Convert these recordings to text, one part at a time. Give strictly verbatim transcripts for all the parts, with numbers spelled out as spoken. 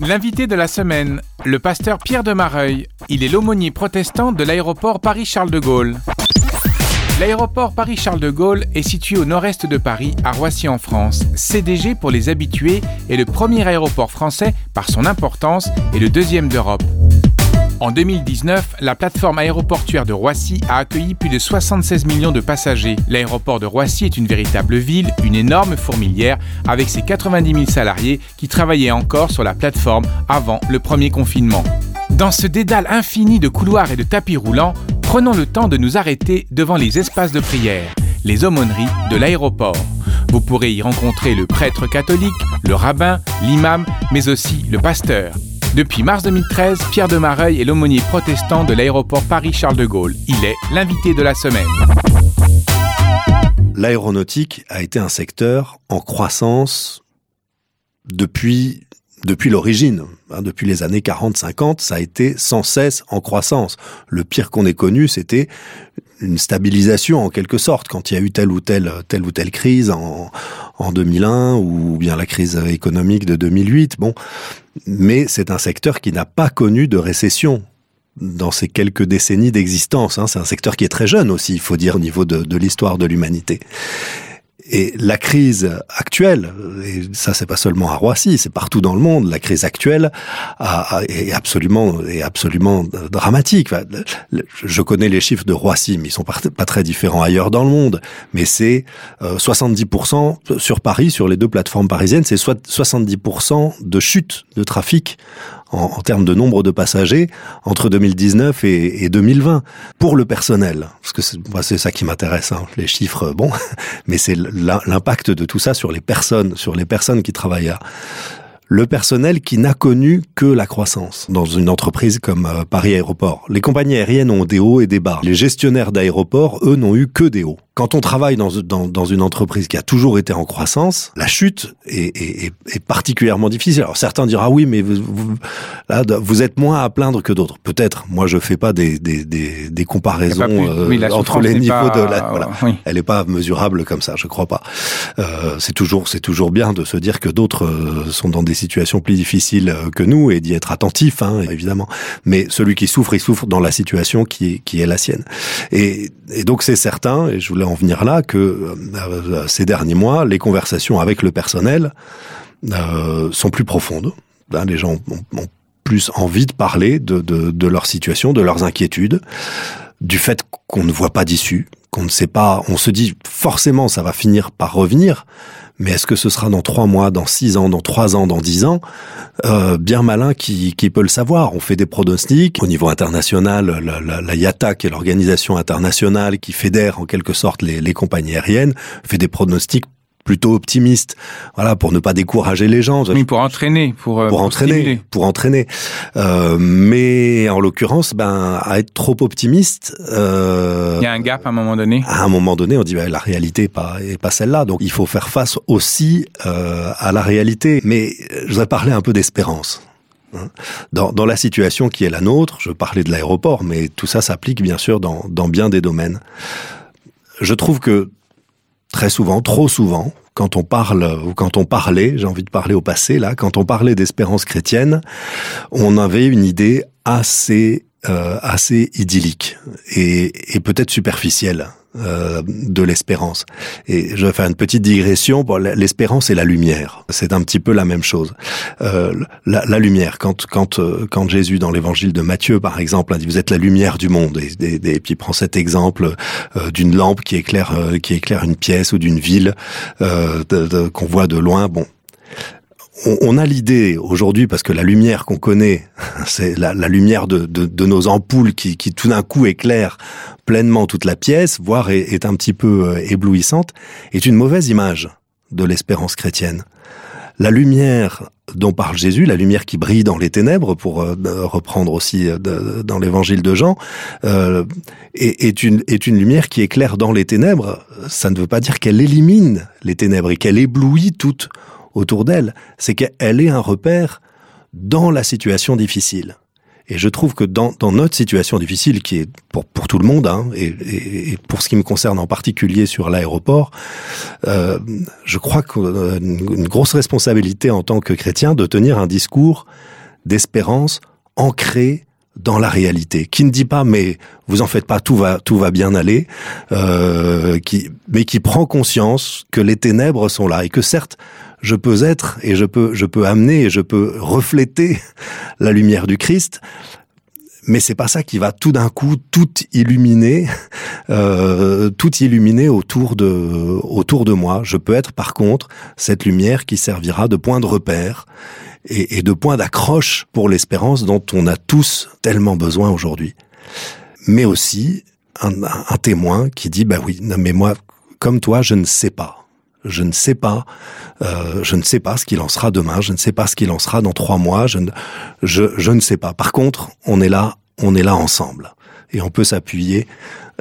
L'invité de la semaine, le pasteur Pierre de Mareuil. Il est l'aumônier protestant de l'aéroport Paris-Charles de Gaulle. L'aéroport Paris-Charles de Gaulle est situé au nord-est de Paris, à Roissy en France. C D G pour les habitués est le premier aéroport français par son importance et le deuxième d'Europe. En deux mille dix-neuf, la plateforme aéroportuaire de Roissy a accueilli plus de soixante-seize millions de passagers. L'aéroport de Roissy est une véritable ville, une énorme fourmilière, avec ses quatre-vingt-dix mille salariés qui travaillaient encore sur la plateforme avant le premier confinement. Dans ce dédale infini de couloirs et de tapis roulants, prenons le temps de nous arrêter devant les espaces de prière, les aumôneries de l'aéroport. Vous pourrez y rencontrer le prêtre catholique, le rabbin, l'imam, mais aussi le pasteur. Depuis mars deux mille treize, Pierre de Mareuil est l'aumônier protestant de l'aéroport Paris-Charles de Gaulle. Il est l'invité de la semaine. L'aéronautique a été un secteur en croissance depuis, depuis l'origine. Depuis les années quarante cinquante, ça a été sans cesse en croissance. Le pire qu'on ait connu, c'était une stabilisation en quelque sorte, quand il y a eu telle ou telle, telle, ou telle crise en, en deux mille un ou bien la crise économique de deux mille huit. Bon. Mais c'est un secteur qui n'a pas connu de récession dans ces quelques décennies d'existence. Hein. C'est un secteur qui est très jeune aussi, il faut dire, au niveau de, de l'histoire de l'humanité. Et la crise actuelle, et ça c'est pas seulement à Roissy, c'est partout dans le monde, la crise actuelle a, a, est absolument, est absolument dramatique. Enfin, je connais les chiffres de Roissy, mais ils sont pas, pas très différents ailleurs dans le monde. Mais c'est euh, soixante-dix pour cent sur Paris, sur les deux plateformes parisiennes, c'est soit soixante-dix pour cent de chute de trafic en, en termes de nombre de passagers entre deux mille dix-neuf et, et deux mille vingt pour le personnel. Parce que c'est, moi, c'est ça qui m'intéresse, hein, les chiffres, bon, mais c'est l'impact de tout ça sur les personnes, sur les personnes qui travaillent là. Le personnel qui n'a connu que la croissance dans une entreprise comme Paris Aéroport. Les compagnies aériennes ont des hauts et des bas. Les gestionnaires d'aéroports, eux, n'ont eu que des hauts. Quand on travaille dans, dans, dans une entreprise qui a toujours été en croissance, la chute est, est, est particulièrement difficile. Alors certains diront ah oui, mais vous, vous, là, vous êtes moins à plaindre que d'autres. Peut-être. Moi, je fais pas des, des, des, des comparaisons pas plus, euh, oui, entre les niveaux pas, de la. Voilà. Oui. Elle est pas mesurable comme ça. Je crois pas. Euh, c'est toujours, c'est toujours bien de se dire que d'autres sont dans des situations plus difficiles que nous et d'y être attentif, hein, évidemment. Mais celui qui souffre, il souffre dans la situation qui est, qui est la sienne. Et, et donc c'est certain, et je voulais en venir là, que euh, ces derniers mois, les conversations avec le personnel euh, sont plus profondes. Hein, les gens ont, ont plus envie de parler de, de, de leur situation, de leurs inquiétudes, du fait qu'on ne voit pas d'issue, qu'on ne sait pas, on se dit forcément ça va finir par revenir, mais est-ce que ce sera dans trois mois, dans six ans, dans trois ans, dans dix ans? Euh, bien malin qui, qui peut le savoir. On fait des pronostics. Au niveau international, la, la, la I A T A, qui est l'organisation internationale qui fédère en quelque sorte les, les compagnies aériennes, fait des pronostics plutôt optimistes. Voilà, pour ne pas décourager les gens. Mais pour entraîner, pour, pour, pour entraîner, stimuler. Pour entraîner. Euh, mais en l'occurrence, ben, à être trop optimiste, euh, il y a un gap à un moment donné. À un moment donné, on dit ben, la réalité n'est pas, est pas celle-là. Donc il faut faire face aussi euh, à la réalité. Mais je voudrais parler un peu d'espérance. Dans, dans la situation qui est la nôtre, je parlais de l'aéroport, mais tout ça s'applique bien sûr dans, dans bien des domaines. Je trouve que très souvent, trop souvent, quand on parle, ou quand on parlait, j'ai envie de parler au passé là, quand on parlait d'espérance chrétienne, on avait une idée assez, euh, assez idyllique et, et peut-être superficielle euh, de l'espérance. Et je vais faire une petite digression. Bon, l'espérance et la lumière, c'est un petit peu la même chose. Euh, la, la lumière, quand, quand, quand Jésus dans l'évangile de Matthieu, par exemple, dit vous êtes la lumière du monde, et, et, et puis il prend cet exemple euh, d'une lampe qui éclaire, euh, qui éclaire une pièce ou d'une ville euh, de, de, qu'on voit de loin. Bon. On a l'idée aujourd'hui, parce que la lumière qu'on connaît, c'est la, la lumière de, de, de nos ampoules qui, qui tout d'un coup éclaire pleinement toute la pièce, voire est, est un petit peu éblouissante, est une mauvaise image de l'espérance chrétienne. La lumière dont parle Jésus, la lumière qui brille dans les ténèbres, pour euh, reprendre aussi euh, de, dans l'évangile de Jean, euh, est, est, une, est une lumière qui éclaire dans les ténèbres. Ça ne veut pas dire qu'elle élimine les ténèbres et qu'elle éblouit toute autour d'elle, c'est qu'elle est un repère dans la situation difficile. Et je trouve que dans, dans notre situation difficile, qui est pour, pour tout le monde, hein, et, et, et pour ce qui me concerne en particulier sur l'aéroport, euh, je crois qu'on a une, une grosse responsabilité en tant que chrétien de tenir un discours d'espérance ancré dans la réalité, qui ne dit pas mais vous en faites pas, tout va tout va bien aller, euh, qui mais qui prend conscience que les ténèbres sont là et que certes je peux être et je peux je peux amener et je peux refléter la lumière du Christ, mais c'est pas ça qui va tout d'un coup tout illuminer, euh, tout illuminer autour de autour de moi. Je peux être par contre cette lumière qui servira de point de repère et de points d'accroche pour l'espérance dont on a tous tellement besoin aujourd'hui. Mais aussi, un, un témoin qui dit, bah oui, non mais moi, comme toi, je ne sais pas. Je ne sais pas, euh, je ne sais pas ce qu'il en sera demain, je ne sais pas ce qu'il en sera dans trois mois, je ne, je, je ne sais pas. Par contre, on est là, on est là ensemble. Et on peut s'appuyer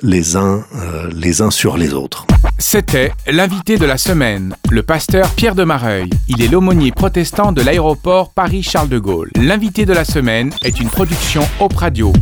les uns, euh, les uns sur les autres. C'était l'invité de la semaine, le pasteur Pierre de Mareuil. Il est l'aumônier protestant de l'aéroport Paris-Charles de Gaulle. L'invité de la semaine est une production Hope Radio.